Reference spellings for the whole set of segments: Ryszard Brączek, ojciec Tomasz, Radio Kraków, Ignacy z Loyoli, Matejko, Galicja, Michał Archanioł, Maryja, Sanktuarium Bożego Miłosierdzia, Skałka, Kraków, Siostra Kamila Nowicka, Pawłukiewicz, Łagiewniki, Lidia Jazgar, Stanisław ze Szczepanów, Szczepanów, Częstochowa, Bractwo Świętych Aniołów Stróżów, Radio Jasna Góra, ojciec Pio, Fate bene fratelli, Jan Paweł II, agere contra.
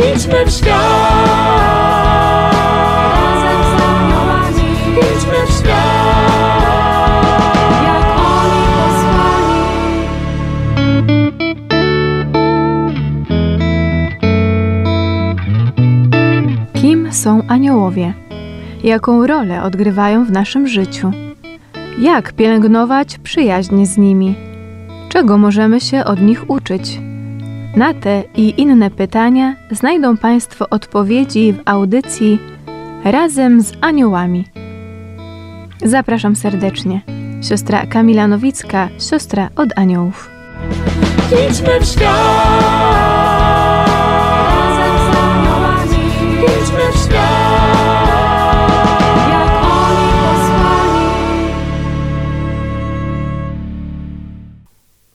idźmy w świat. Razem z aniołami idźmy w świat, jak oni posłani. Kim są aniołowie? Jaką rolę odgrywają w naszym życiu? Jak pielęgnować przyjaźń z nimi? Czego możemy się od nich uczyć? Na te i inne pytania znajdą Państwo odpowiedzi w audycji Razem z Aniołami. Zapraszam serdecznie. Siostra Kamila Nowicka, siostra od aniołów. Idźmy w świat! Razem z aniołami idźmy w świat!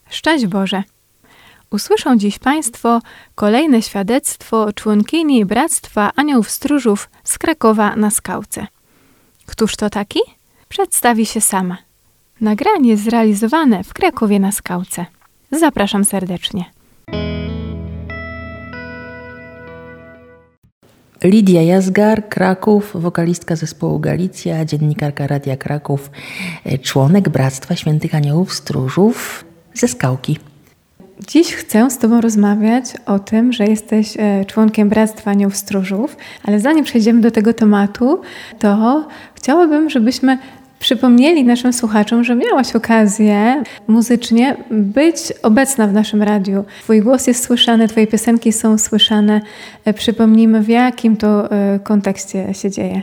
Szczęść Boże! Usłyszą dziś Państwo kolejne świadectwo członkini Bractwa Aniołów Stróżów z Krakowa na Skałce. Któż to taki? Przedstawi się sama. Nagranie zrealizowane w Krakowie na Skałce. Zapraszam serdecznie. Lidia Jazgar, Kraków, wokalistka zespołu Galicja, dziennikarka Radia Kraków, członek Bractwa Świętych Aniołów Stróżów ze Skałki. Dziś chcę z Tobą rozmawiać o tym, że jesteś członkiem Bractwa Aniołów Stróżów, ale zanim przejdziemy do tego tematu, to chciałabym, żebyśmy przypomnieli naszym słuchaczom, że miałaś okazję muzycznie być obecna w naszym radiu. Twój głos jest słyszany, Twoje piosenki są słyszane. Przypomnijmy, w jakim to kontekście się dzieje.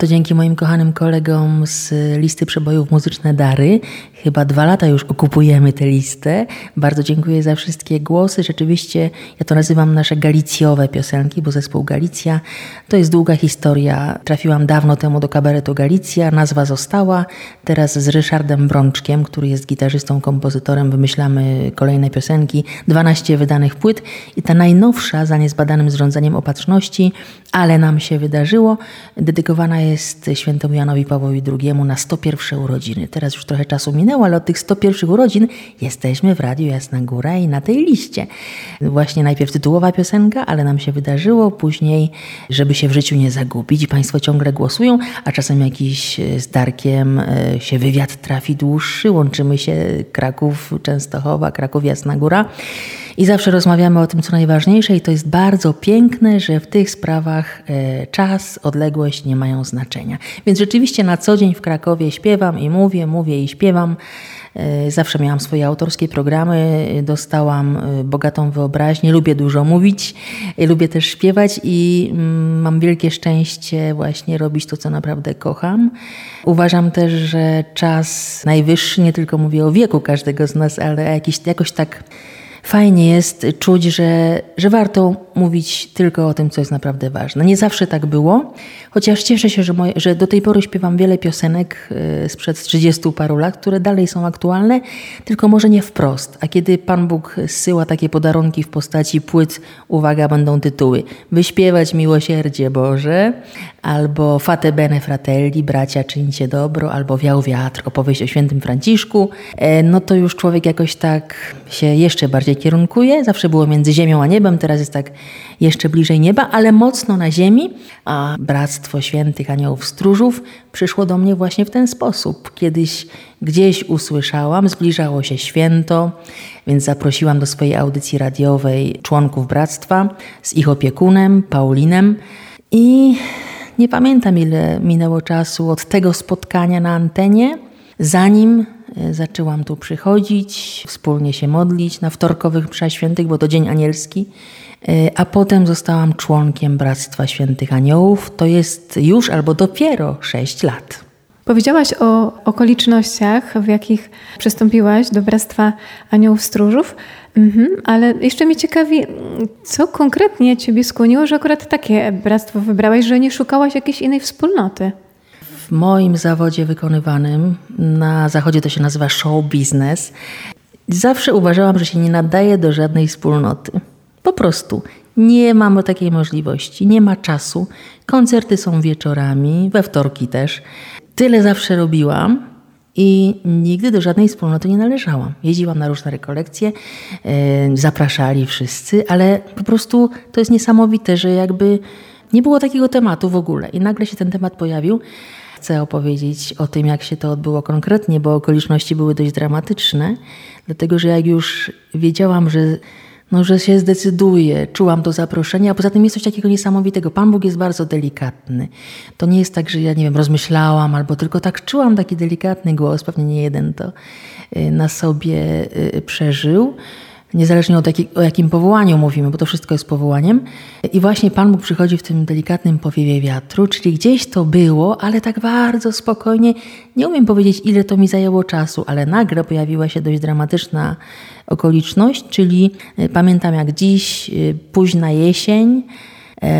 To dzięki moim kochanym kolegom z listy przebojów Muzyczne Dary. Chyba 2 lata już okupujemy tę listę. Bardzo dziękuję za wszystkie głosy. Rzeczywiście ja to nazywam nasze galicjowe piosenki, bo zespół Galicja to jest długa historia. Trafiłam dawno temu do kabaretu Galicja, nazwa została. Teraz z Ryszardem Brączkiem, który jest gitarzystą, kompozytorem, wymyślamy kolejne piosenki. 12 wydanych płyt i ta najnowsza, za niezbadanym zrządzeniem opatrzności, ale nam się wydarzyło, dedykowana jest świętemu Janowi Pawłowi II na 101 urodziny. Teraz już trochę czasu minęło, ale od tych 101 urodzin jesteśmy w Radiu Jasna Góra i na tej liście. Właśnie najpierw tytułowa piosenka, ale nam się wydarzyło, później żeby się w życiu nie zagubić i Państwo ciągle głosują, a czasem jakiś z Darkiem się wywiad trafi dłuższy, łączymy się Kraków, Częstochowa, Kraków, Jasna Góra i zawsze rozmawiamy o tym, co najważniejsze i to jest bardzo piękne, że w tych sprawach czas, odległość nie mają znaczenia. Więc rzeczywiście na co dzień w Krakowie śpiewam i mówię i śpiewam. Zawsze miałam swoje autorskie programy, dostałam bogatą wyobraźnię, lubię dużo mówić, lubię też śpiewać i mam wielkie szczęście właśnie robić to, co naprawdę kocham. Uważam też, że czas najwyższy, nie tylko mówię o wieku każdego z nas, ale jakoś tak fajnie jest czuć, że warto mówić tylko o tym, co jest naprawdę ważne. Nie zawsze tak było, chociaż cieszę się, że do tej pory śpiewam wiele piosenek sprzed 30 paru lat, które dalej są aktualne, tylko może nie wprost. A kiedy Pan Bóg zsyła takie podarunki w postaci płyt, uwaga, będą tytuły: Wyśpiewać miłosierdzie Boże, albo Fate bene fratelli, bracia czyńcie dobro, albo Wiał wiatr, opowieść o świętym Franciszku, no to już człowiek jakoś tak się jeszcze bardziej kierunkuje. Zawsze było między ziemią a niebem, teraz jest tak jeszcze bliżej nieba, ale mocno na ziemi, a Bractwo Świętych Aniołów Stróżów przyszło do mnie właśnie w ten sposób. Kiedyś gdzieś usłyszałam, zbliżało się święto, więc zaprosiłam do swojej audycji radiowej członków Bractwa z ich opiekunem, Paulinem i nie pamiętam, ile minęło czasu od tego spotkania na antenie, zanim zaczęłam tu przychodzić, wspólnie się modlić na wtorkowych mszach świętych, bo to Dzień Anielski, a potem zostałam członkiem Bractwa Świętych Aniołów. To jest już albo dopiero 6 lat. Powiedziałaś o okolicznościach, w jakich przystąpiłaś do Bractwa Aniołów Stróżów, ale jeszcze mnie ciekawi, co konkretnie Ciebie skłoniło, że akurat takie bractwo wybrałaś, że nie szukałaś jakiejś innej wspólnoty? W moim zawodzie wykonywanym, na zachodzie to się nazywa show business, zawsze uważałam, że się nie nadaje do żadnej wspólnoty. Po prostu nie mamy takiej możliwości, nie ma czasu. Koncerty są wieczorami, we wtorki też. Tyle zawsze robiłam, I nigdy do żadnej wspólnoty nie należałam. Jeździłam na różne rekolekcje, zapraszali wszyscy, ale po prostu to jest niesamowite, że jakby nie było takiego tematu w ogóle. I nagle się ten temat pojawił. Chcę opowiedzieć o tym, jak się to odbyło konkretnie, bo okoliczności były dość dramatyczne, dlatego że jak już wiedziałam, że się zdecyduję, czułam to zaproszenie, a poza tym jest coś takiego niesamowitego. Pan Bóg jest bardzo delikatny. To nie jest tak, że ja, nie wiem, rozmyślałam albo tylko tak czułam taki delikatny głos, pewnie nie jeden to na sobie przeżył, niezależnie o jakim powołaniu mówimy, bo to wszystko jest powołaniem. I właśnie Pan Bóg przychodzi w tym delikatnym powiewie wiatru, czyli gdzieś to było, ale tak bardzo spokojnie. Nie umiem powiedzieć, ile to mi zajęło czasu, ale nagle pojawiła się dość dramatyczna okoliczność, czyli pamiętam jak dziś, późna jesień.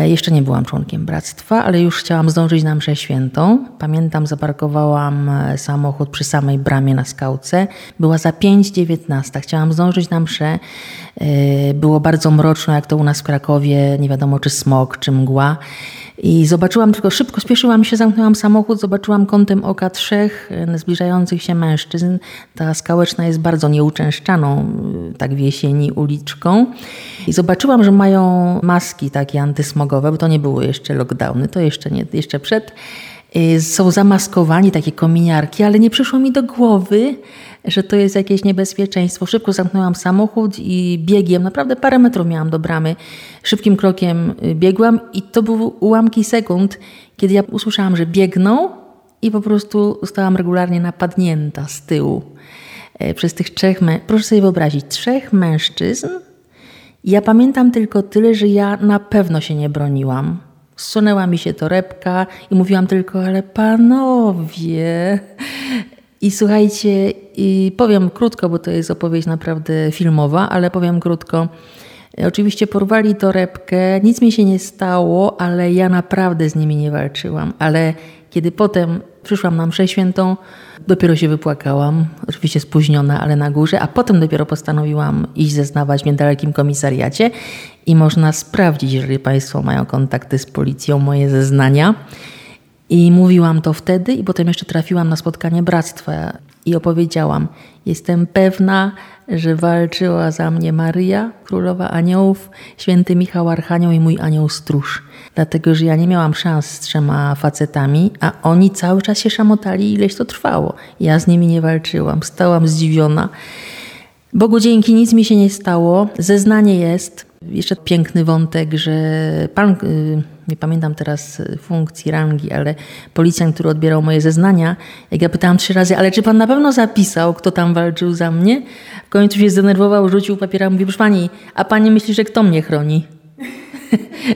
Jeszcze nie byłam członkiem bractwa, ale już chciałam zdążyć na mszę świętą. Pamiętam, zaparkowałam samochód przy samej bramie na Skałce. Była za 5:19. Chciałam zdążyć na mszę. Było bardzo mroczno, jak to u nas w Krakowie. Nie wiadomo, czy smog, czy mgła. I zobaczyłam tylko, szybko spieszyłam się, zamknęłam samochód, zobaczyłam kątem oka 3 zbliżających się mężczyzn. Ta Skałeczna jest bardzo nieuczęszczaną, tak w jesieni, uliczką. I zobaczyłam, że mają maski takie antysmogowe, bo to nie były jeszcze lockdowny, to jeszcze nie, jeszcze przed. Są zamaskowani, takie kominiarki, ale nie przyszło mi do głowy, że to jest jakieś niebezpieczeństwo. Szybko zamknęłam samochód i biegiem, naprawdę parę metrów miałam do bramy. Szybkim krokiem biegłam i to były ułamki sekund, kiedy ja usłyszałam, że biegną i po prostu zostałam regularnie napadnięta z tyłu przez tych 3, proszę sobie wyobrazić, 3 mężczyzn. Ja pamiętam tylko tyle, że ja na pewno się nie broniłam. Zsunęła mi się torebka i mówiłam tylko, ale panowie... I słuchajcie, i powiem krótko, bo to jest opowieść naprawdę filmowa, ale powiem krótko. Oczywiście porwali torebkę, nic mi się nie stało, ale ja naprawdę z nimi nie walczyłam. Ale kiedy potem przyszłam na mszę świętą, dopiero się wypłakałam, oczywiście spóźniona, ale na górze, a potem dopiero postanowiłam iść zeznawać w niedalekim komisariacie i można sprawdzić, jeżeli Państwo mają kontakty z policją, moje zeznania. I mówiłam to wtedy i potem jeszcze trafiłam na spotkanie bractwa i opowiedziałam. Jestem pewna, że walczyła za mnie Maryja, Królowa Aniołów, święty Michał Archanioł i mój anioł stróż. Dlatego, że ja nie miałam szans z 3 facetami, a oni cały czas się szamotali, ileś to trwało. Ja z nimi nie walczyłam, stałam zdziwiona. Bogu dzięki, nic mi się nie stało. Zeznanie jest. Jeszcze piękny wątek, że pan... nie pamiętam teraz funkcji, rangi, ale policjant, który odbierał moje zeznania, jak ja pytałam 3 razy, ale czy pan na pewno zapisał, kto tam walczył za mnie? W końcu się zdenerwował, rzucił papiera, mówi, proszę pani, a pani myśli, że kto mnie chroni?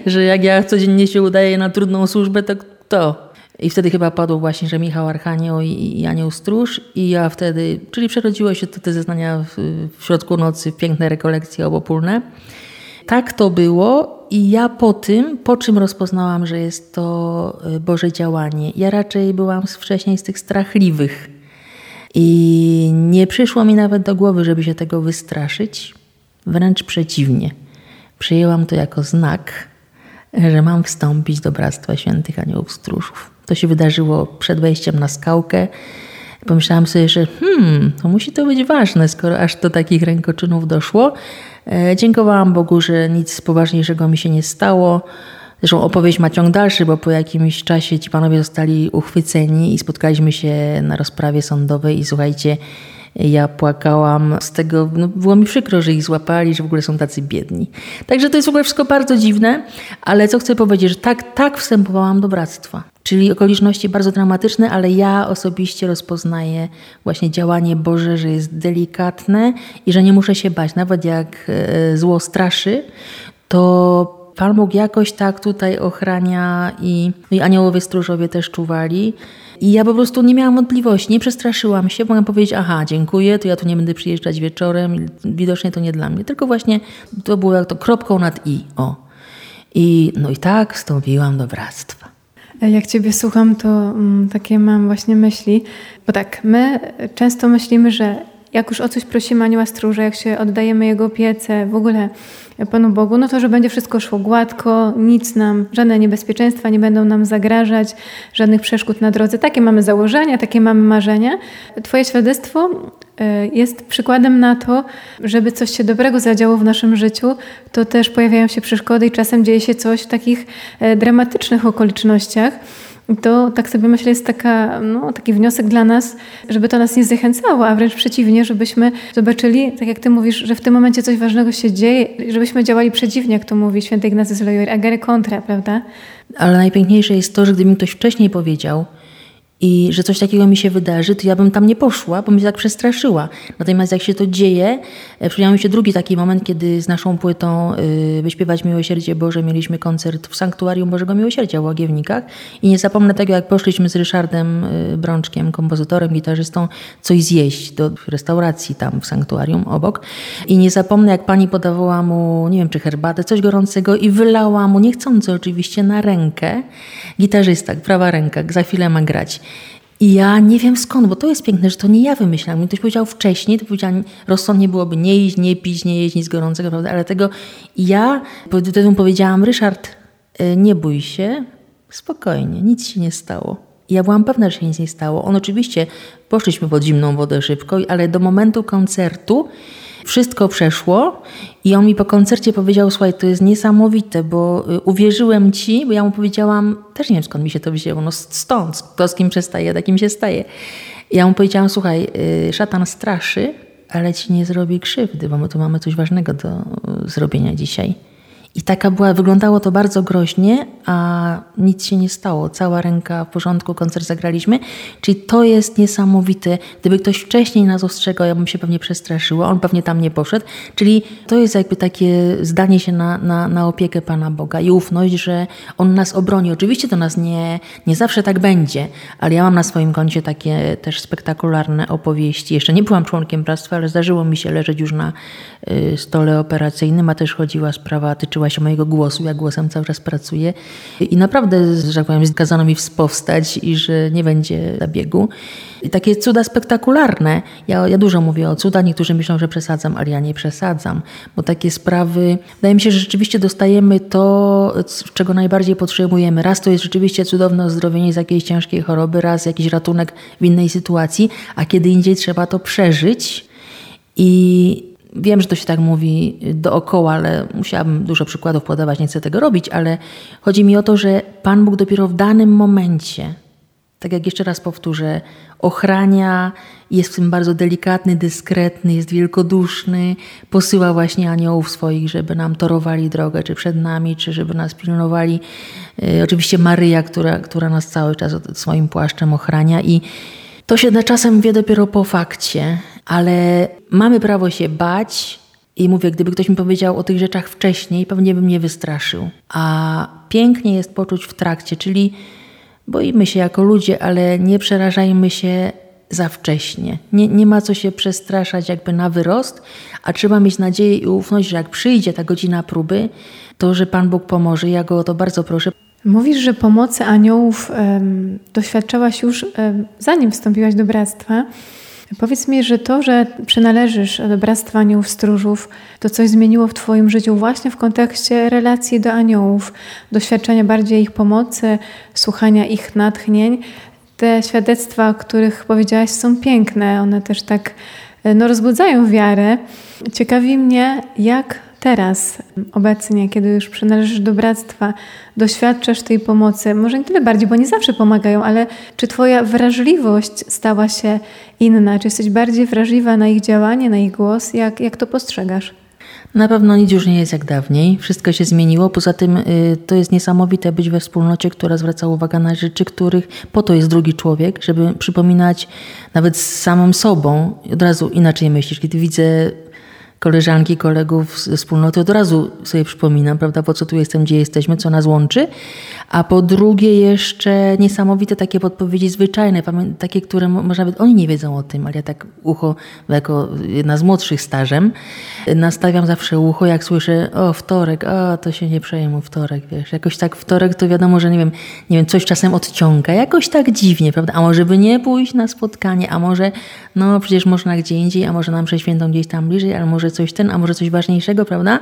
Że jak ja codziennie się udaję na trudną służbę, to kto? I wtedy chyba padło właśnie, że Michał Archanioł i Anioł Stróż i ja wtedy, czyli przerodziło się to te zeznania w środku nocy, w piękne rekolekcje obopólne. Tak to było i ja po czym rozpoznałam, że jest to Boże działanie. Ja raczej byłam wcześniej z tych strachliwych i nie przyszło mi nawet do głowy, żeby się tego wystraszyć. Wręcz przeciwnie. Przyjęłam to jako znak, że mam wstąpić do Bractwa Świętych Aniołów Stróżów. To się wydarzyło przed wejściem na Skałkę. Pomyślałam sobie, że to musi to być ważne, skoro aż do takich rękoczynów doszło. Dziękowałam Bogu, że nic poważniejszego mi się nie stało. Zresztą opowieść ma ciąg dalszy, bo po jakimś czasie ci panowie zostali uchwyceni i spotkaliśmy się na rozprawie sądowej i słuchajcie, ja płakałam z tego, było mi przykro, że ich złapali, że w ogóle są tacy biedni. Także to jest w ogóle wszystko bardzo dziwne, ale co chcę powiedzieć, że tak wstępowałam do bractwa. Czyli okoliczności bardzo dramatyczne, ale ja osobiście rozpoznaję właśnie działanie Boże, że jest delikatne i że nie muszę się bać. Nawet jak zło straszy, to Pan Bóg jakoś tak tutaj ochrania i aniołowie stróżowie też czuwali. I ja po prostu nie miałam wątpliwości, nie przestraszyłam się. Mogłam powiedzieć, aha, dziękuję, to ja tu nie będę przyjeżdżać wieczorem, widocznie to nie dla mnie. Tylko właśnie to było jak to kropką nad i, o. I no i tak wstąpiłam do bractwa. Jak Ciebie słucham, to takie mam właśnie myśli, bo tak, my często myślimy, że jak już o coś prosimy Anioła Stróża, jak się oddajemy Jego opiece, w ogóle Panu Bogu, no to, że będzie wszystko szło gładko, nic nam, żadne niebezpieczeństwa nie będą nam zagrażać, żadnych przeszkód na drodze. Takie mamy założenia, takie mamy marzenia. Twoje świadectwo jest przykładem na to, żeby coś się dobrego zadziało w naszym życiu, to też pojawiają się przeszkody i czasem dzieje się coś w takich dramatycznych okolicznościach. I to, tak sobie myślę, jest taki wniosek dla nas, żeby to nas nie zniechęcało, a wręcz przeciwnie, żebyśmy zobaczyli, tak jak Ty mówisz, że w tym momencie coś ważnego się dzieje, żebyśmy działali przeciwnie, jak to mówi święty Ignacy z Loyoli, agere contra, prawda? Ale najpiękniejsze jest to, że gdyby mi ktoś wcześniej powiedział, i że coś takiego mi się wydarzy, to ja bym tam nie poszła, bo mnie tak przestraszyła. Natomiast jak się to dzieje, przypomniał mi się drugi taki moment, kiedy z naszą płytą Wyśpiewać Miłosierdzie Boże mieliśmy koncert w Sanktuarium Bożego Miłosierdzia w Łagiewnikach. I nie zapomnę tego, jak poszliśmy z Ryszardem Brączkiem, kompozytorem, gitarzystą, coś zjeść do restauracji tam w Sanktuarium obok. I nie zapomnę, jak pani podawała mu, nie wiem, czy herbatę, coś gorącego i wylała mu, niechcący oczywiście, na rękę. Gitarzysta, prawa ręka, za chwilę ma grać. I ja nie wiem skąd, bo to jest piękne, że to nie ja wymyślam. Mi ktoś powiedział wcześniej, to powiedziałam, rozsądnie byłoby nie iść, nie pić, nie jeść nic gorącego, prawda? Ale tego ja wtedy powiedziałam, Ryszard, nie bój się, spokojnie, nic się nie stało. I ja byłam pewna, że się nic nie stało. On oczywiście, poszliśmy pod zimną wodę szybko, ale do momentu koncertu wszystko przeszło i on mi po koncercie powiedział, słuchaj, to jest niesamowite, bo uwierzyłem ci, bo ja mu powiedziałam, też nie wiem skąd mi się to wzięło, no stąd, to z kim przestaje, takim się staje. I ja mu powiedziałam, słuchaj, szatan straszy, ale ci nie zrobi krzywdy, bo my tu mamy coś ważnego do zrobienia dzisiaj. I wyglądało to bardzo groźnie, a nic się nie stało. Cała ręka w porządku, koncert zagraliśmy. Czyli to jest niesamowite. Gdyby ktoś wcześniej nas ostrzegał, ja bym się pewnie przestraszyła, on pewnie tam nie poszedł. Czyli to jest jakby takie zdanie się na opiekę Pana Boga i ufność, że On nas obroni. Oczywiście to nas nie zawsze tak będzie, ale ja mam na swoim koncie takie też spektakularne opowieści. Jeszcze nie byłam członkiem bractwa, ale zdarzyło mi się leżeć już na stole operacyjnym, a też chodziła sprawa, tyczyła się mojego głosu, ja głosem cały czas pracuję i naprawdę, że tak powiem, kazano mi powstać i że nie będzie zabiegu. I takie cuda spektakularne. Ja dużo mówię o cudach, niektórzy myślą, że przesadzam, ale ja nie przesadzam, bo takie sprawy, wydaje mi się, że rzeczywiście dostajemy to, czego najbardziej potrzebujemy. Raz to jest rzeczywiście cudowne uzdrowienie z jakiejś ciężkiej choroby, raz jakiś ratunek w innej sytuacji, a kiedy indziej trzeba to przeżyć i wiem, że to się tak mówi dookoła, ale musiałabym dużo przykładów podawać, nie chcę tego robić, ale chodzi mi o to, że Pan Bóg dopiero w danym momencie, tak jak jeszcze raz powtórzę, ochrania, jest w tym bardzo delikatny, dyskretny, jest wielkoduszny, posyła właśnie aniołów swoich, żeby nam torowali drogę, czy przed nami, czy żeby nas pilnowali. Oczywiście Maryja, która nas cały czas swoim płaszczem ochrania i to się na czasem wie dopiero po fakcie, ale mamy prawo się bać i mówię, gdyby ktoś mi powiedział o tych rzeczach wcześniej, pewnie bym mnie wystraszył. A pięknie jest poczuć w trakcie, czyli boimy się jako ludzie, ale nie przerażajmy się za wcześnie. Nie ma co się przestraszać jakby na wyrost, a trzeba mieć nadzieję i ufność, że jak przyjdzie ta godzina próby, to że Pan Bóg pomoże. Ja Go o to bardzo proszę. Mówisz, że pomocy aniołów doświadczałaś już zanim wstąpiłaś do bractwa. Powiedz mi, że to, że przynależysz do Bractwa Aniołów Stróżów, to coś zmieniło w Twoim życiu właśnie w kontekście relacji do aniołów, doświadczenia bardziej ich pomocy, słuchania ich natchnień. Te świadectwa, o których powiedziałaś, są piękne. One też tak rozbudzają wiarę. Ciekawi mnie, jak teraz, obecnie, kiedy już przynależysz do bractwa, doświadczasz tej pomocy, może nie tyle bardziej, bo nie zawsze pomagają, ale czy Twoja wrażliwość stała się inna? Czy jesteś bardziej wrażliwa na ich działanie, na ich głos? Jak to postrzegasz? Na pewno nic już nie jest jak dawniej. Wszystko się zmieniło. Poza tym to jest niesamowite być we wspólnocie, która zwraca uwagę na rzeczy, których po to jest drugi człowiek, żeby przypominać nawet samym sobą. Od razu inaczej myślisz. Kiedy widzę koleżanki, kolegów ze wspólnoty, od razu sobie przypominam, prawda, po co tu jestem, gdzie jesteśmy, co nas łączy. A po drugie jeszcze niesamowite takie podpowiedzi zwyczajne, takie, które może nawet oni nie wiedzą o tym, ale ja tak ucho, jako jedna z młodszych stażem, nastawiam zawsze ucho, jak słyszę, o wtorek, a to się nie przejmuj, wtorek, wiesz, jakoś tak wtorek to wiadomo, że nie wiem, coś czasem odciąga, jakoś tak dziwnie, prawda, a może by nie pójść na spotkanie, a może, no przecież można gdzie indziej, a może na mszę świętą gdzieś tam bliżej, a może coś a może coś ważniejszego, prawda?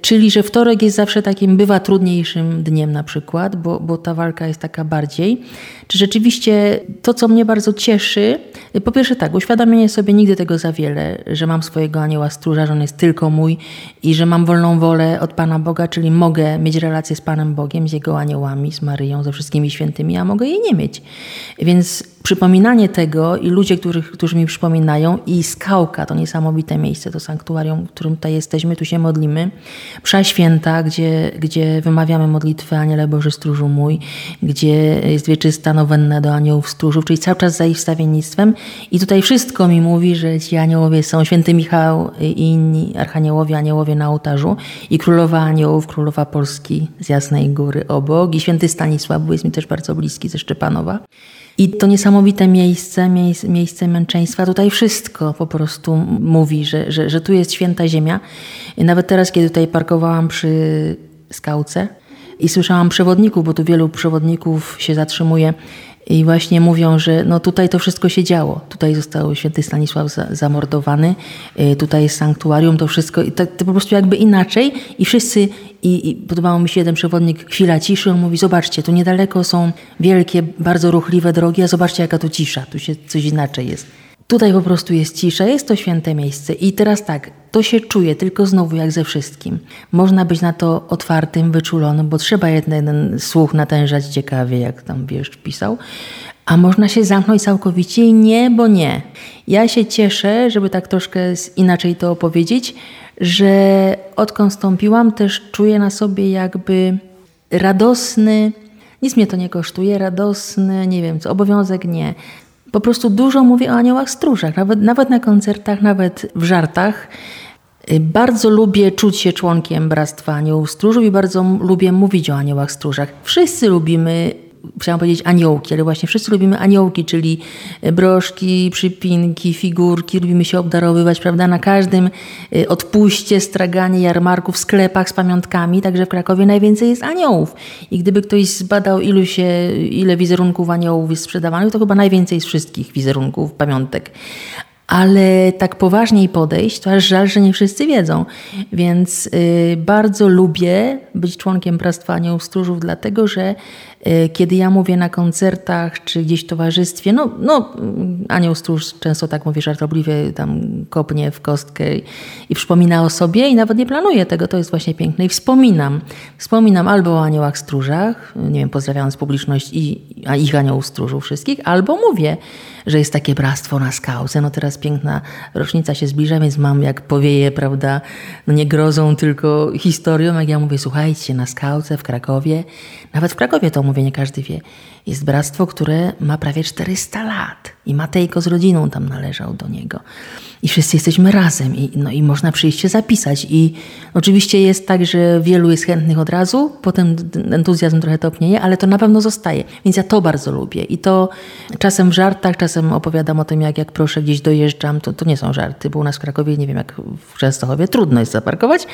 Czyli, że wtorek jest zawsze takim, bywa trudniejszym dniem na przykład, bo ta walka jest taka bardziej. Czy rzeczywiście to, co mnie bardzo cieszy, po pierwsze tak, uświadamianie sobie nigdy tego za wiele, że mam swojego anioła stróża, że on jest tylko mój i że mam wolną wolę od Pana Boga, czyli mogę mieć relację z Panem Bogiem, z Jego aniołami, z Maryją, ze wszystkimi świętymi, a mogę jej nie mieć. Więc przypominanie tego i ludzie, którzy mi przypominają, i Skałka, to niesamowite miejsce, to sanktuarium, w którym tutaj jesteśmy, tu się modlimy. Msza święta, gdzie wymawiamy modlitwę Aniele Boży Stróżu mój, gdzie jest wieczysta nowenna do aniołów stróżów, czyli cały czas za ich wstawiennictwem. I tutaj wszystko mi mówi, że ci aniołowie są, święty Michał i inni archaniołowie, aniołowie na ołtarzu i królowa aniołów, królowa Polski z Jasnej Góry obok i święty Stanisław, bo jest mi też bardzo bliski, ze Szczepanowa. I to niesamowite miejsce męczeństwa. Tutaj wszystko po prostu mówi, że tu jest święta ziemia. Nawet teraz, kiedy tutaj parkowałam przy Skałce i słyszałam przewodników, bo tu wielu przewodników się zatrzymuje i właśnie mówią, że no tutaj to wszystko się działo. Tutaj został święty Stanisław zamordowany, tutaj jest sanktuarium, to wszystko. I to po prostu jakby inaczej i wszyscy... I podobało mi się, jeden przewodnik, chwila ciszy, on mówi, zobaczcie, tu niedaleko są wielkie, bardzo ruchliwe drogi, a zobaczcie jaka tu cisza, tu się coś inaczej jest. Tutaj po prostu jest cisza, jest to święte miejsce i teraz tak, to się czuje, tylko znowu jak ze wszystkim. Można być na to otwartym, wyczulonym, bo trzeba jeden słuch natężać ciekawie, jak tam wiesz, pisał. A można się zamknąć całkowicie i nie, bo nie. Ja się cieszę, żeby tak troszkę inaczej to opowiedzieć, że odkąd stąpiłam, też czuję na sobie jakby radosny, nic mnie to nie kosztuje, radosny, nie wiem co, obowiązek nie. Po prostu dużo mówię o aniołach stróżach, nawet na koncertach, nawet w żartach. Bardzo lubię czuć się członkiem Bractwa Aniołów Stróżów i bardzo lubię mówić o aniołach stróżach. Wszyscy lubimy, chciałam powiedzieć aniołki, ale właśnie wszyscy lubimy aniołki, czyli broszki, przypinki, figurki, lubimy się obdarowywać, prawda, na każdym odpuście, straganie, jarmarku, w sklepach z pamiątkami, także w Krakowie najwięcej jest aniołów. I gdyby ktoś zbadał ile wizerunków aniołów jest sprzedawanych, to chyba najwięcej z wszystkich wizerunków, pamiątek. Ale tak poważniej podejść, to aż żal, że nie wszyscy wiedzą. Więc bardzo lubię być członkiem Bractwa Aniołów Stróżów, dlatego że kiedy ja mówię na koncertach czy gdzieś w towarzystwie, no anioł stróż często tak mówi żartobliwie, tam kopnie w kostkę i przypomina o sobie i nawet nie planuję tego, to jest właśnie piękne. I wspominam albo o aniołach stróżach, nie wiem, pozdrawiając publiczność a ich aniołów stróżów wszystkich, albo mówię, że jest takie bractwo na Skałce, no teraz piękna rocznica się zbliża, więc mam jak powieje, prawda, no nie grozą, tylko historią, jak ja mówię, słuchajcie, na Skałce, w Krakowie, nawet w Krakowie to mówię, nie każdy wie, jest bractwo, które ma prawie 400 lat i Matejko z rodziną tam należał do niego i wszyscy jesteśmy razem i można przyjść się zapisać i oczywiście jest tak, że wielu jest chętnych od razu, potem entuzjazm trochę topnieje, ale to na pewno zostaje, więc ja to bardzo lubię i to czasem w żartach, czasem opowiadam o tym, jak proszę, gdzieś dojeżdżam, to nie są żarty, bo u nas w Krakowie, nie wiem jak w Częstochowie, trudno jest zaparkować,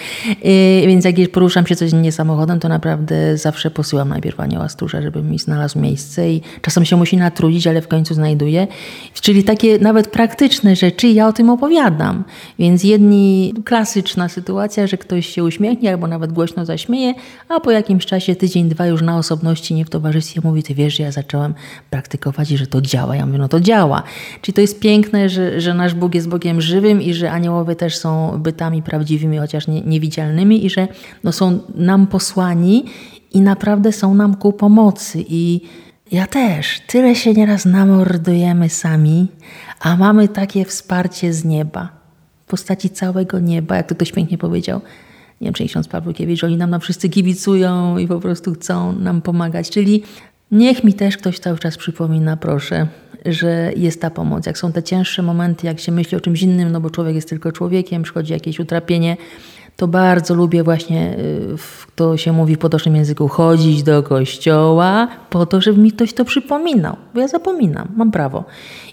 więc jak poruszam się codziennie samochodem, to naprawdę zawsze posyłam najpierw anioła stróża, żeby mi znalazł miejsce i czasem się musi natrudzić, ale w końcu znajduje, czyli takie nawet praktyczne rzeczy, ja o tym opowiadam, więc klasyczna sytuacja, że ktoś się uśmiechnie albo nawet głośno zaśmieje, a po jakimś czasie, tydzień, dwa już na osobności, nie w towarzystwie, mówi, ty wiesz, że ja zacząłem praktykować i że to działa, ja mówię, no to działa, czyli to jest piękne, że nasz Bóg jest Bogiem żywym i że aniołowie też są bytami prawdziwymi, chociaż niewidzialnymi i że no, są nam posłani i naprawdę są nam ku pomocy. I ja też. Tyle się nieraz namordujemy sami, a mamy takie wsparcie z nieba. W postaci całego nieba, jak to ktoś pięknie powiedział. Nie wiem, czy ksiądz Pawłukiewicz, oni nam wszyscy kibicują i po prostu chcą nam pomagać. Czyli Niech mi też ktoś cały czas przypomina, proszę, że jest ta pomoc. Jak są te cięższe momenty, jak się myśli o czymś innym, no bo człowiek jest tylko człowiekiem, przychodzi jakieś utrapienie, to bardzo lubię właśnie, to się mówi w potocznym języku, chodzić do kościoła po to, żeby mi ktoś to przypominał. Bo ja zapominam, mam prawo.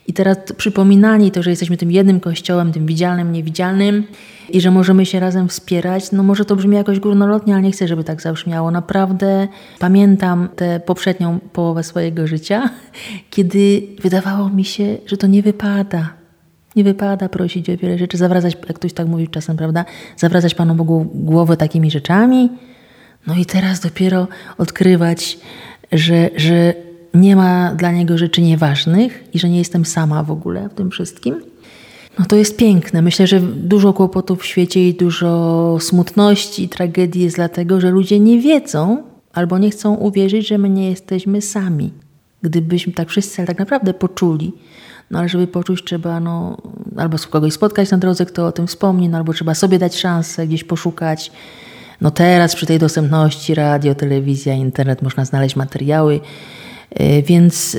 I teraz przypominanie i to, że jesteśmy tym jednym kościołem, tym widzialnym, niewidzialnym i że możemy się razem wspierać, no może to brzmi jakoś górnolotnie, ale nie chcę, żeby tak zabrzmiało. Naprawdę pamiętam tę poprzednią połowę swojego życia, kiedy wydawało mi się, że to nie wypada. Nie wypada prosić o wiele rzeczy, zawracać, jak ktoś tak mówi czasem, prawda, zawracać Panu Bogu głowę takimi rzeczami. No i teraz dopiero odkrywać, że nie ma dla Niego rzeczy nieważnych i że nie jestem sama w ogóle w tym wszystkim. No to jest piękne. Myślę, że dużo kłopotów w świecie i dużo smutności i tragedii jest dlatego, że ludzie nie wiedzą albo nie chcą uwierzyć, że my nie jesteśmy sami. Gdybyśmy tak wszyscy tak naprawdę poczuli, no ale żeby poczuć, trzeba albo kogoś spotkać na drodze, kto o tym wspomni, no albo trzeba sobie dać szansę, gdzieś poszukać. No teraz przy tej dostępności radio, telewizja, internet można znaleźć materiały, więc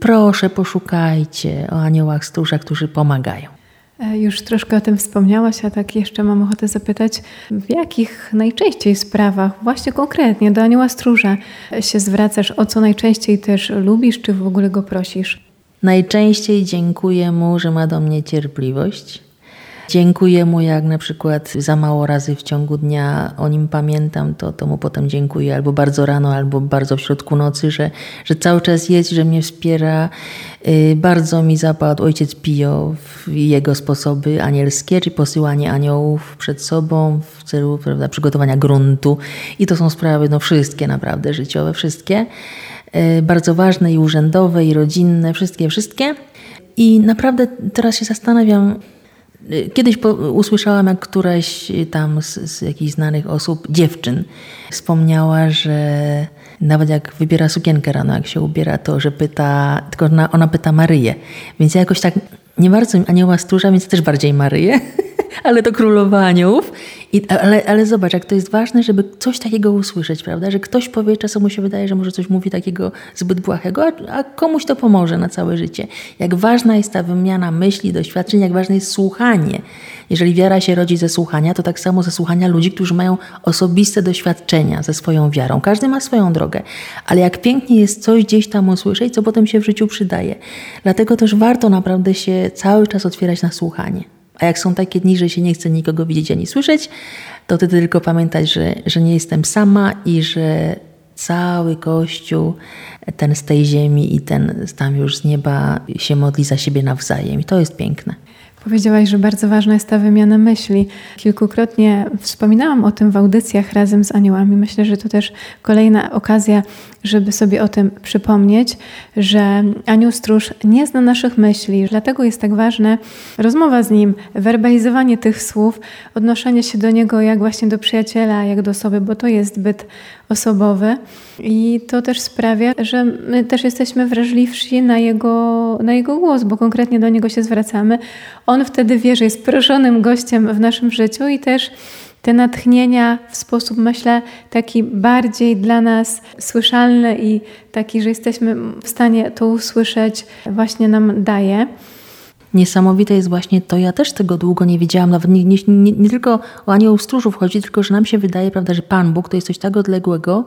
proszę poszukajcie o aniołach stróżach, którzy pomagają. Już troszkę o tym wspomniałaś, a tak jeszcze mam ochotę zapytać, w jakich najczęściej sprawach, właśnie konkretnie do anioła stróża się zwracasz, o co najczęściej też lubisz, czy w ogóle go prosisz? Najczęściej dziękuję mu, że ma do mnie cierpliwość. Dziękuję mu, jak na przykład za mało razy w ciągu dnia o nim pamiętam, to mu potem dziękuję albo bardzo rano, albo bardzo w środku nocy, że cały czas jest, że mnie wspiera. Bardzo mi zapadł ojciec Pio i jego sposoby anielskie, czyli posyłanie aniołów przed sobą w celu, prawda, przygotowania gruntu. I to są sprawy wszystkie naprawdę życiowe, wszystkie. Bardzo ważne i urzędowe, i rodzinne, wszystkie. I naprawdę teraz się zastanawiam, kiedyś usłyszałam, jak któraś tam z jakichś znanych osób, dziewczyn, wspomniała, że nawet jak wybiera sukienkę rano, jak się ubiera, to że pyta, tylko ona pyta Maryję. Więc ja jakoś tak nie bardzo anioła stróża, więc też bardziej Maryję, ale to królowa aniołów. Ale zobacz, jak to jest ważne, żeby coś takiego usłyszeć, prawda? Że ktoś powie, czasem mu się wydaje, że może coś mówi takiego zbyt błahego, a komuś to pomoże na całe życie. Jak ważna jest ta wymiana myśli, doświadczeń, jak ważne jest słuchanie. Jeżeli wiara się rodzi ze słuchania, to tak samo ze słuchania ludzi, którzy mają osobiste doświadczenia ze swoją wiarą. Każdy ma swoją drogę, ale jak pięknie jest coś gdzieś tam usłyszeć, co potem się w życiu przydaje. Dlatego też warto naprawdę się cały czas otwierać na słuchanie. A jak są takie dni, że się nie chce nikogo widzieć ani słyszeć, to wtedy tylko pamiętać, że nie jestem sama i że cały Kościół, ten z tej ziemi i ten tam już z nieba się modli za siebie nawzajem. I to jest piękne. Powiedziałaś, że bardzo ważna jest ta wymiana myśli. Kilkukrotnie wspominałam o tym w audycjach razem z aniołami. Myślę, że to też kolejna okazja, żeby sobie o tym przypomnieć, że anioł stróż nie zna naszych myśli. Dlatego jest tak ważne rozmowa z nim, werbalizowanie tych słów, odnoszenie się do niego jak właśnie do przyjaciela, jak do osoby, bo to jest byt osobowy. I to też sprawia, że my też jesteśmy wrażliwsi na jego głos, bo konkretnie do niego się zwracamy. On wtedy wie, że jest proszonym gościem w naszym życiu i też te natchnienia w sposób, myślę, taki bardziej dla nas słyszalny i taki, że jesteśmy w stanie to usłyszeć, właśnie nam daje. Niesamowite jest właśnie to, ja też tego długo nie wiedziałam, nawet nie tylko o aniołów stróżów chodzi, tylko że nam się wydaje, prawda, że Pan Bóg to jest coś tak odległego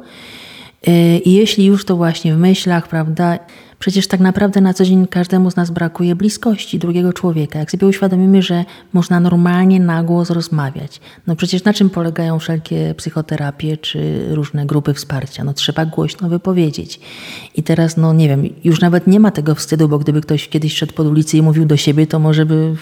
i jeśli już to właśnie w myślach, prawda, przecież tak naprawdę na co dzień każdemu z nas brakuje bliskości drugiego człowieka. Jak sobie uświadomimy, że można normalnie na głos rozmawiać. No przecież na czym polegają wszelkie psychoterapie czy różne grupy wsparcia? No trzeba głośno wypowiedzieć. I teraz, nie wiem, już nawet nie ma tego wstydu, bo gdyby ktoś kiedyś szedł pod ulicę i mówił do siebie, to może by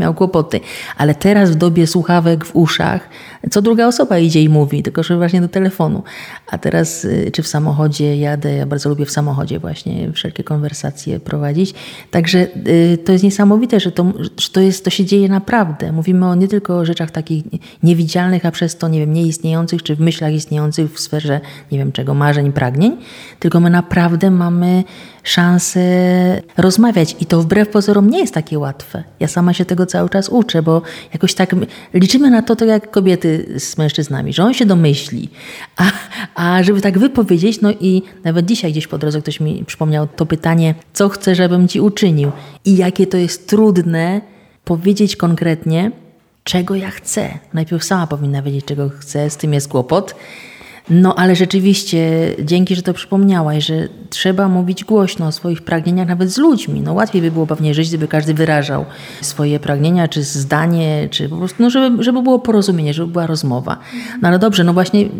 miał kłopoty. Ale teraz w dobie słuchawek w uszach, co druga osoba idzie i mówi, tylko że właśnie do telefonu. A teraz, czy w samochodzie jadę, ja bardzo lubię w samochodzie właśnie wszelkie konwersacje prowadzić. Także to jest niesamowite, że to się dzieje naprawdę. Mówimy nie tylko o rzeczach takich niewidzialnych, a przez to, nieistniejących, czy w myślach istniejących w sferze, marzeń, pragnień, tylko my naprawdę mamy szansę rozmawiać. I to wbrew pozorom nie jest takie łatwe. Ja sama się tego cały czas uczę, bo jakoś tak liczymy na to, jak kobiety z mężczyznami, że on się domyśli, a, A żeby tak wypowiedzieć, no i nawet dzisiaj gdzieś po drodze ktoś mi przypomniał to pytanie, co chcę, żebym Ci uczynił. I jakie to jest trudne powiedzieć konkretnie, czego ja chcę. Najpierw sama powinna wiedzieć, czego chcę, z tym jest kłopot. No ale rzeczywiście, dzięki, że to przypomniałaś, że trzeba mówić głośno o swoich pragnieniach nawet z ludźmi. No łatwiej by było pewnie żyć, gdyby każdy wyrażał swoje pragnienia, czy zdanie, czy po prostu, no żeby było porozumienie, żeby była rozmowa. No ale dobrze,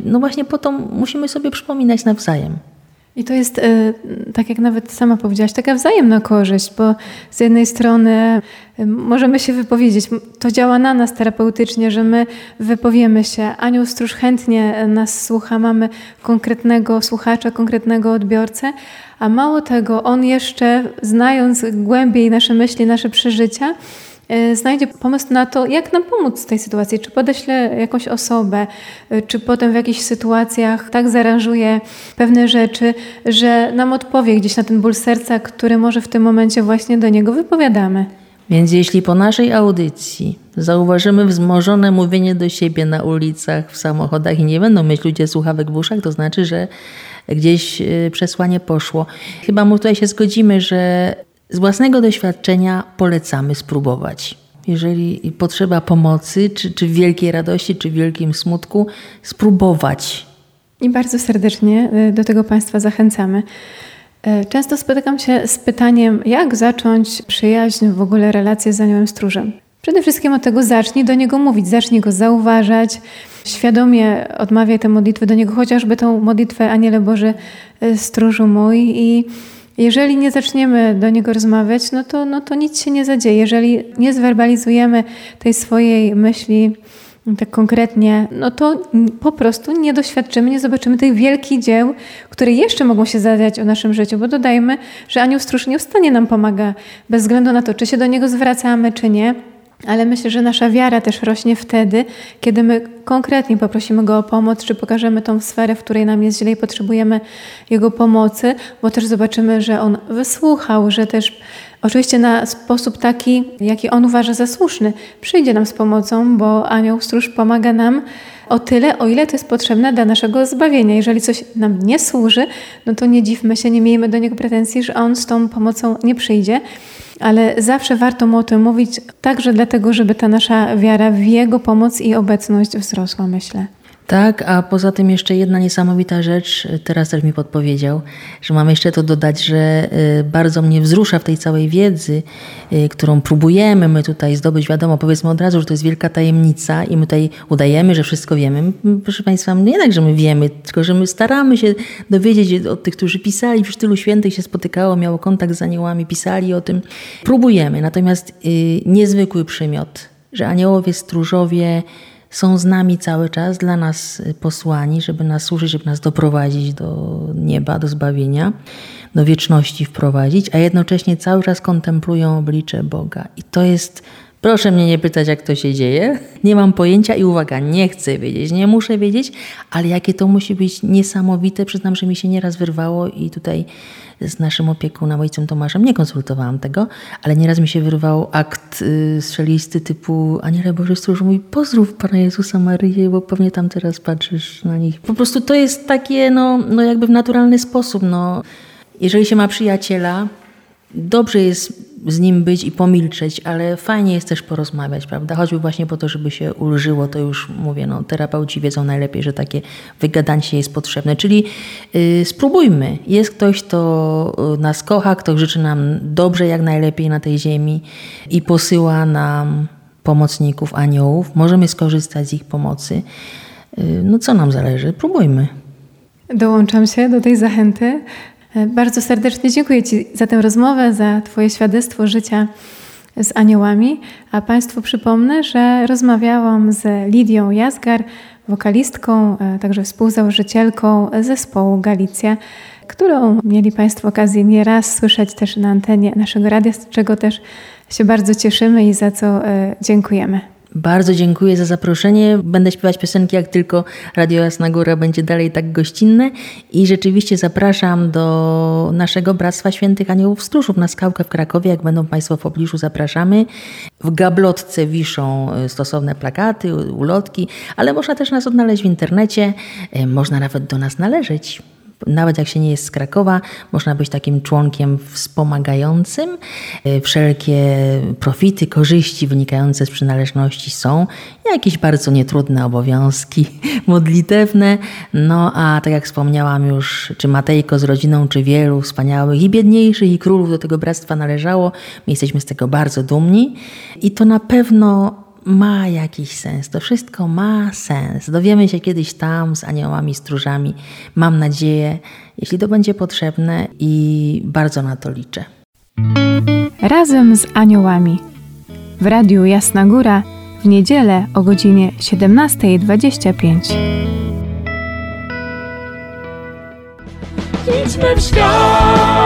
no właśnie po to musimy sobie przypominać nawzajem. I to jest, tak jak nawet sama powiedziałaś, taka wzajemna korzyść, bo z jednej strony możemy się wypowiedzieć. To działa na nas terapeutycznie, że my wypowiemy się. Anioł Stróż chętnie nas słucha, mamy konkretnego słuchacza, konkretnego odbiorcę, a mało tego, on jeszcze, znając głębiej nasze myśli, nasze przeżycia, znajdzie pomysł na to, jak nam pomóc w tej sytuacji. Czy podeślę jakąś osobę, czy potem w jakichś sytuacjach tak zaaranżuje pewne rzeczy, że nam odpowie gdzieś na ten ból serca, który może w tym momencie właśnie do niego wypowiadamy. Więc jeśli po naszej audycji zauważymy wzmożone mówienie do siebie na ulicach, w samochodach i nie będą mieć ludzie słuchawek w uszach, to znaczy, że gdzieś przesłanie poszło. Chyba mu tutaj się zgodzimy, że z własnego doświadczenia polecamy spróbować. Jeżeli potrzeba pomocy, czy wielkiej radości, czy wielkim smutku, spróbować. I bardzo serdecznie do tego Państwa zachęcamy. Często spotykam się z pytaniem, jak zacząć przyjaźń, w ogóle relację z Aniołem Stróżem. Przede wszystkim od tego zacznij do niego mówić, zacznij go zauważać, świadomie odmawiaj tę modlitwę do niego, chociażby tą modlitwę Aniele Boży, Stróżu mój i jeżeli nie zaczniemy do niego rozmawiać, no to nic się nie zadzieje. Jeżeli nie zwerbalizujemy tej swojej myśli tak konkretnie, no to po prostu nie doświadczymy, nie zobaczymy tych wielkich dzieł, które jeszcze mogą się zadziać o naszym życiu, bo dodajmy, że Anioł Stróż nieustannie nam pomaga, bez względu na to, czy się do niego zwracamy, czy nie. Ale myślę, że nasza wiara też rośnie wtedy, kiedy my konkretnie poprosimy Go o pomoc, czy pokażemy tą sferę, w której nam jest źle i potrzebujemy Jego pomocy, bo też zobaczymy, że On wysłuchał, że też oczywiście na sposób taki, jaki On uważa za słuszny, przyjdzie nam z pomocą, bo Anioł Stróż pomaga nam o tyle, o ile to jest potrzebne dla naszego zbawienia. Jeżeli coś nam nie służy, no to nie dziwmy się, nie miejmy do Niego pretensji, że On z tą pomocą nie przyjdzie. Ale zawsze warto mu o tym mówić, także dlatego, żeby ta nasza wiara w Jego pomoc i obecność wzrosła, myślę. Tak, a poza tym jeszcze jedna niesamowita rzecz, teraz też mi podpowiedział, że mam jeszcze to dodać, że bardzo mnie wzrusza w tej całej wiedzy, którą próbujemy my tutaj zdobyć. Wiadomo, powiedzmy od razu, że to jest wielka tajemnica i my tutaj udajemy, że wszystko wiemy. Proszę Państwa, nie tak, że my wiemy, tylko że my staramy się dowiedzieć od tych, którzy pisali, już tylu świętych się spotykało, miało kontakt z aniołami, pisali o tym. Próbujemy, natomiast niezwykły przymiot, że aniołowie, stróżowie są z nami cały czas, dla nas posłani, żeby nas służyć, żeby nas doprowadzić do nieba, do zbawienia, do wieczności wprowadzić, a jednocześnie cały czas kontemplują oblicze Boga. I to jest, proszę mnie nie pytać, jak to się dzieje, nie mam pojęcia i uwaga, nie chcę wiedzieć, nie muszę wiedzieć, ale jakie to musi być niesamowite, przyznam, że mi się nieraz wyrwało i tutaj z naszym opiekunem, ojcem Tomaszem, nie konsultowałam tego, ale nieraz mi się wyrwał akt strzelisty typu Aniele Boży Stróżu mój, pozdrów Pana Jezusa Maryję, bo pewnie tam teraz patrzysz na nich. Po prostu to jest takie, no jakby w naturalny sposób, no. Jeżeli się ma przyjaciela, dobrze jest z nim być i pomilczeć, ale fajnie jest też porozmawiać, prawda? Choćby właśnie po to, żeby się ulżyło, to już mówię, terapeuci wiedzą najlepiej, że takie wygadanie się jest potrzebne. Czyli spróbujmy. Jest ktoś, kto nas kocha, kto życzy nam dobrze, jak najlepiej na tej ziemi i posyła nam pomocników, aniołów. Możemy skorzystać z ich pomocy. Co nam zależy? Próbujmy. Dołączam się do tej zachęty. Bardzo serdecznie dziękuję Ci za tę rozmowę, za Twoje świadectwo życia z aniołami. A Państwu przypomnę, że rozmawiałam z Lidią Jazgar, wokalistką, także współzałożycielką zespołu Galicja, którą mieli Państwo okazję nieraz słyszeć też na antenie naszego radia, z czego też się bardzo cieszymy i za co dziękujemy. Bardzo dziękuję za zaproszenie. Będę śpiewać piosenki, jak tylko Radio Jasna Góra będzie dalej tak gościnne. I rzeczywiście zapraszam do naszego Bractwa Świętych Aniołów Stróżów na Skałkę w Krakowie. Jak będą Państwo w pobliżu, zapraszamy. W gablotce wiszą stosowne plakaty, ulotki, ale można też nas odnaleźć w internecie. Można nawet do nas należeć. Nawet jak się nie jest z Krakowa, można być takim członkiem wspomagającym. Wszelkie profity, korzyści wynikające z przynależności są. Jakieś bardzo nietrudne obowiązki modlitewne. No a tak jak wspomniałam już, czy Matejko z rodziną, czy wielu wspaniałych i biedniejszych i królów do tego bractwa należało. My jesteśmy z tego bardzo dumni i to na pewno ma jakiś sens. To wszystko ma sens. Dowiemy się kiedyś tam z aniołami, stróżami. Mam nadzieję, jeśli to będzie potrzebne i bardzo na to liczę. Razem z aniołami. W Radiu Jasna Góra w niedzielę o godzinie 17:25. Idźmy w świat!